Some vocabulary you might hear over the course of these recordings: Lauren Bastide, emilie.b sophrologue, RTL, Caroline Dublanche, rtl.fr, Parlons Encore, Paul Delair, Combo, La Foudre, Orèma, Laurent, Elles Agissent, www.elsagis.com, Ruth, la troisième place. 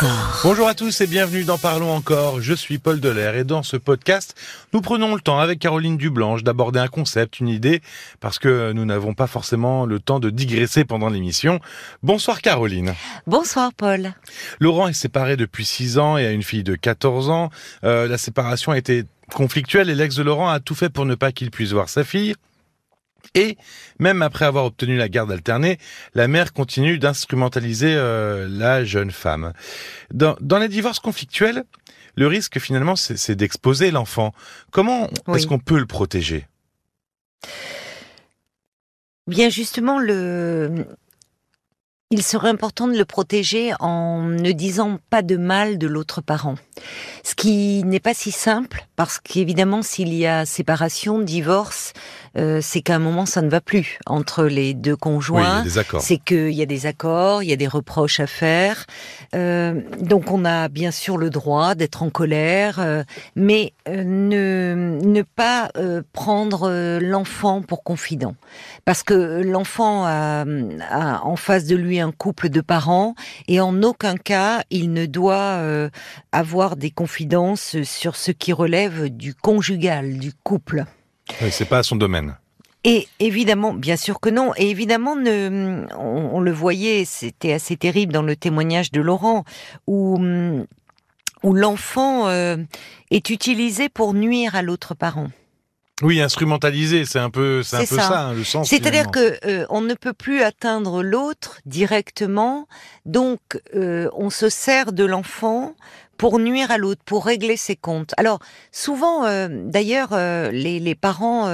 Encore. Bonjour à tous et bienvenue dans Parlons Encore. Je suis Paul Delair et dans ce podcast, nous prenons le temps avec Caroline Dublanche d'aborder un concept, une idée, parce que nous n'avons pas forcément le temps de digresser pendant l'émission. Bonsoir Caroline. Bonsoir Paul. Laurent est séparé depuis 6 ans et a une fille de 14 ans. La séparation a été conflictuelle et l'ex de Laurent a tout fait pour ne pas qu'il puisse voir sa fille. Et même après avoir obtenu la garde alternée, la mère continue d'instrumentaliser la jeune femme. Dans les divorces conflictuels, le risque finalement c'est d'exposer l'enfant. Comment est-ce qu'on peut le protéger ? Bien justement, il serait important de le protéger en ne disant pas de mal de l'autre parent. Ce qui n'est pas si simple, parce qu'évidemment, s'il y a séparation, divorce, c'est qu'à un moment, ça ne va plus entre les deux conjoints. Oui, c'est qu'il y a des accords, il y a des reproches à faire. Donc, on a bien sûr le droit d'être en colère, mais ne pas prendre l'enfant pour confident. Parce que l'enfant a en face de lui un couple de parents, et en aucun cas, il ne doit avoir des confidences sur ce qui relève du conjugal, du couple. Oui, c'est pas son domaine. Et évidemment, bien sûr que non, et évidemment, on le voyait, c'était assez terrible dans le témoignage de Laurent, où l'enfant est utilisé pour nuire à l'autre parent. Oui, instrumentaliser, c'est un peu ça, le sens. C'est-à-dire qu'on ne peut plus atteindre l'autre directement, donc on se sert de l'enfant pour nuire à l'autre, pour régler ses comptes. Alors, souvent, d'ailleurs, les parents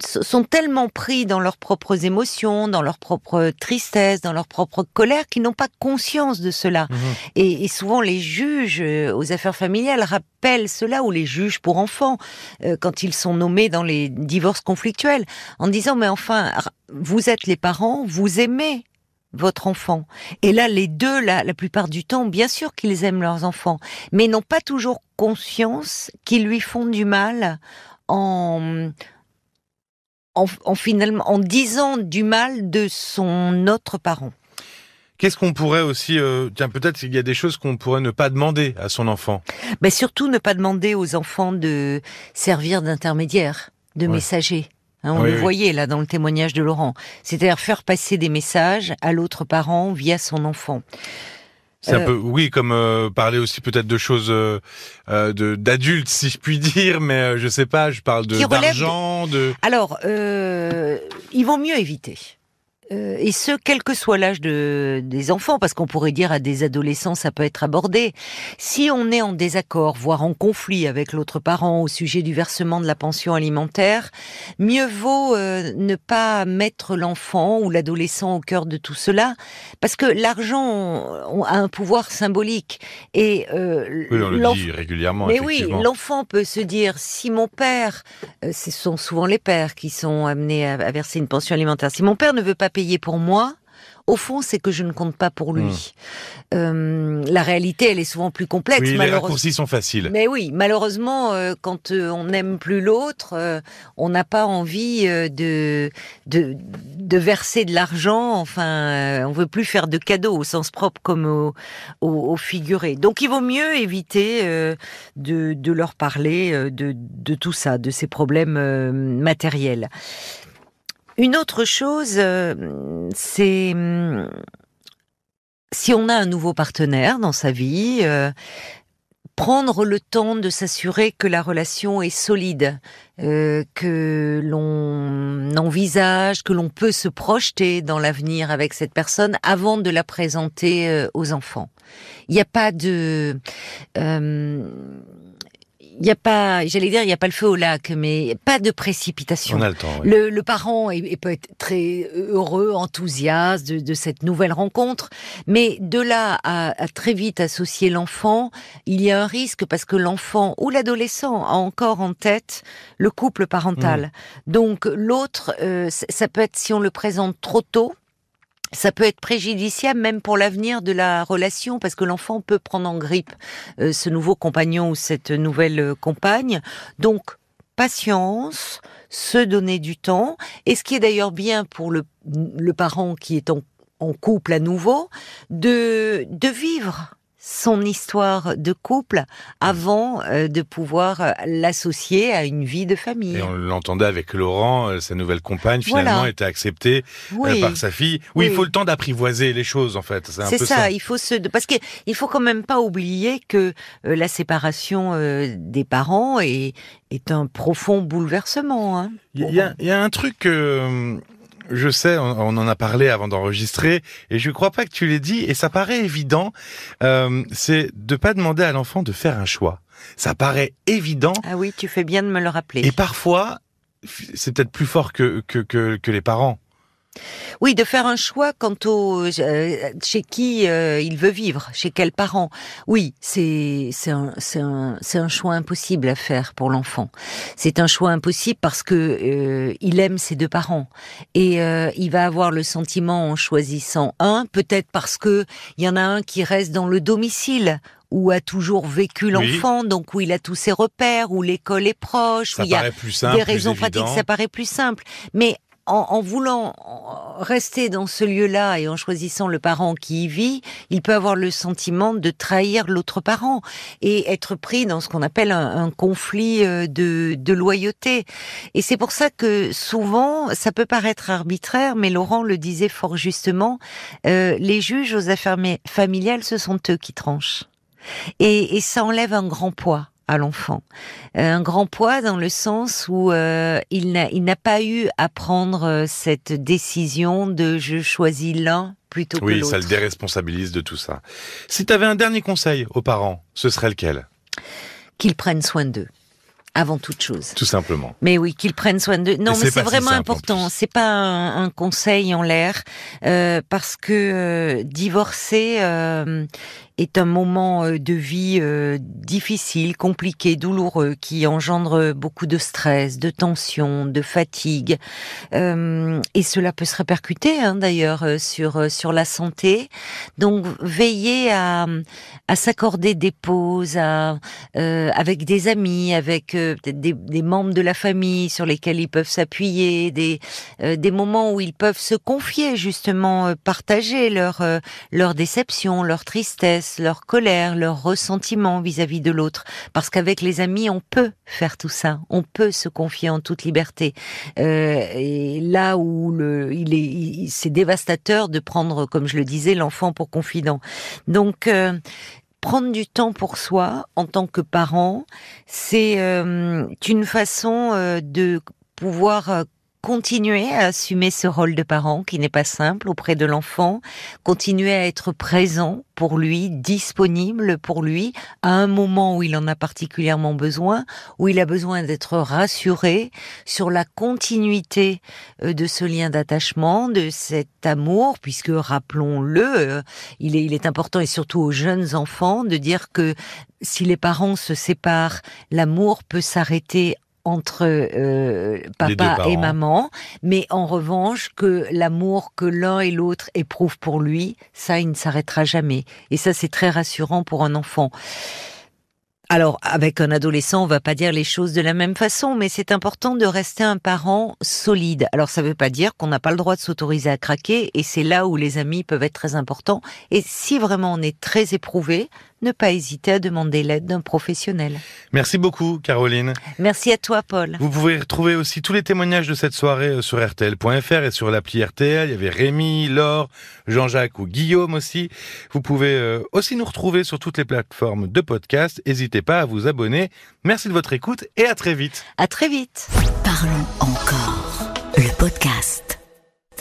sont tellement pris dans leurs propres émotions, dans leur propre tristesse, dans leur propre colère, qu'ils n'ont pas conscience de cela. Mmh. Et souvent, les juges aux affaires familiales rappellent cela, ou les juges pour enfants, quand ils sont nommés dans les divorces conflictuels, en disant « mais enfin, vous êtes les parents, vous aimez ». Votre enfant. Et là, les deux, la plupart du temps, bien sûr qu'ils aiment leurs enfants, mais n'ont pas toujours conscience qu'ils lui font du mal en disant du mal de son autre parent. Qu'est-ce qu'on pourrait aussi... peut-être qu'il y a des choses qu'on pourrait ne pas demander à son enfant. Mais surtout, ne pas demander aux enfants de servir d'intermédiaire, de messager. Hein, on le voyait là dans le témoignage de Laurent. C'est-à-dire faire passer des messages à l'autre parent via son enfant. C'est un peu, comme parler aussi peut-être de choses d'adultes, si je puis dire, mais je sais pas, je parle d'argent. Alors, il vaut mieux éviter. Et ce, quel que soit l'âge des enfants, parce qu'on pourrait dire à des adolescents, ça peut être abordé. Si on est en désaccord, voire en conflit avec l'autre parent au sujet du versement de la pension alimentaire, mieux vaut ne pas mettre l'enfant ou l'adolescent au cœur de tout cela, parce que l'argent a un pouvoir symbolique. Et on le dit régulièrement. Mais oui, l'enfant peut se dire, si mon père, ce sont souvent les pères qui sont amenés à verser une pension alimentaire, si mon père ne veut pas payer pour moi, au fond, c'est que je ne compte pas pour lui. La réalité, elle est souvent plus complexe. Oui, les raccourcis sont faciles. Mais oui, malheureusement, quand on n'aime plus l'autre, on n'a pas envie de verser de l'argent. Enfin, on ne veut plus faire de cadeaux au sens propre comme au figuré. Donc, il vaut mieux éviter de leur parler de tout ça, de ces problèmes matériels. Une autre chose, c'est si on a un nouveau partenaire dans sa vie, prendre le temps de s'assurer que la relation est solide, que l'on envisage, que l'on peut se projeter dans l'avenir avec cette personne avant de la présenter aux enfants. Il n'y a pas de... il n'y a pas le feu au lac, mais pas de précipitation. On a le temps. Oui. Le parent peut être très heureux, enthousiaste de cette nouvelle rencontre, mais de là à très vite associer l'enfant, il y a un risque parce que l'enfant ou l'adolescent a encore en tête le couple parental. Mmh. Donc l'autre, ça peut être, si on le présente trop tôt, ça peut être préjudiciable même pour l'avenir de la relation, parce que l'enfant peut prendre en grippe ce nouveau compagnon ou cette nouvelle compagne. Donc, patience, se donner du temps. Et ce qui est d'ailleurs bien pour le parent qui est en couple à nouveau, de vivre son histoire de couple avant de pouvoir l'associer à une vie de famille. Et on l'entendait avec Laurent, sa nouvelle compagne finalement était acceptée par sa fille. Oui, il faut le temps d'apprivoiser les choses en fait. C'est un peu ça. Il faut parce qu'il faut quand même pas oublier que la séparation des parents est un profond bouleversement. Hein. Il y a un truc... Je sais, on en a parlé avant d'enregistrer, et je crois pas que tu l'aies dit, et ça paraît évident, c'est de pas demander à l'enfant de faire un choix. Ça paraît évident. Ah oui, tu fais bien de me le rappeler. Et parfois, c'est peut-être plus fort que les parents. Oui, de faire un choix quant au chez qui il veut vivre, chez quel parent. Oui, c'est un choix impossible à faire pour l'enfant. C'est un choix impossible parce que il aime ses deux parents et il va avoir le sentiment en choisissant un, peut-être parce que il y en a un qui reste dans le domicile où a toujours vécu l'enfant, donc où il a tous ses repères, où l'école est proche, où il y a des raisons pratiques, ça paraît plus simple. Mais en voulant rester dans ce lieu-là et en choisissant le parent qui y vit, il peut avoir le sentiment de trahir l'autre parent et être pris dans ce qu'on appelle un conflit de loyauté. Et c'est pour ça que souvent, ça peut paraître arbitraire, mais Laurent le disait fort justement, les juges aux affaires familiales, ce sont eux qui tranchent. Et ça enlève un grand poids à l'enfant. Un grand poids dans le sens où il n'a pas eu à prendre cette décision de « je choisis l'un » plutôt que l'autre. Oui, ça le déresponsabilise de tout ça. Si tu avais un dernier conseil aux parents, ce serait lequel ? Qu'ils prennent soin d'eux. Avant toute chose. Tout simplement. Mais oui, qu'ils prennent soin d'eux. Non, mais c'est vraiment important. C'est pas un conseil en l'air, parce que divorcer est un moment de vie difficile, compliqué, douloureux, qui engendre beaucoup de stress, de tension, de fatigue. Et cela peut se répercuter, d'ailleurs, sur la santé. Donc, veillez à s'accorder des pauses, avec des amis, avec des membres de la famille sur lesquels ils peuvent s'appuyer, des moments où ils peuvent se confier, justement, partager leur déception, leur tristesse, leur colère, leur ressentiment vis-à-vis de l'autre. Parce qu'avec les amis, on peut faire tout ça. On peut se confier en toute liberté. Et là où c'est dévastateur de prendre, comme je le disais, l'enfant pour confident. Donc, prendre du temps pour soi, en tant que parent, c'est une façon de pouvoir continuer à assumer ce rôle de parent qui n'est pas simple auprès de l'enfant, continuer à être présent pour lui, disponible pour lui, à un moment où il en a particulièrement besoin, où il a besoin d'être rassuré sur la continuité de ce lien d'attachement, de cet amour, puisque, rappelons-le, il est important, et surtout aux jeunes enfants, de dire que si les parents se séparent, l'amour peut s'arrêter entre papa et maman, mais en revanche que l'amour que l'un et l'autre éprouvent pour lui, ça il ne s'arrêtera jamais. Et ça c'est très rassurant pour un enfant. Alors avec un adolescent, on va pas dire les choses de la même façon, mais c'est important de rester un parent solide. Alors ça veut pas dire qu'on n'a pas le droit de s'autoriser à craquer, et c'est là où les amis peuvent être très importants. Et si vraiment on est très éprouvé, ne pas hésiter à demander l'aide d'un professionnel. Merci beaucoup, Caroline. Merci à toi, Paul. Vous pouvez retrouver aussi tous les témoignages de cette soirée sur rtl.fr et sur l'appli RTL. Il y avait Rémi, Laure, Jean-Jacques ou Guillaume aussi. Vous pouvez aussi nous retrouver sur toutes les plateformes de podcast. N'hésitez pas à vous abonner. Merci de votre écoute et à très vite. À très vite. Parlons encore.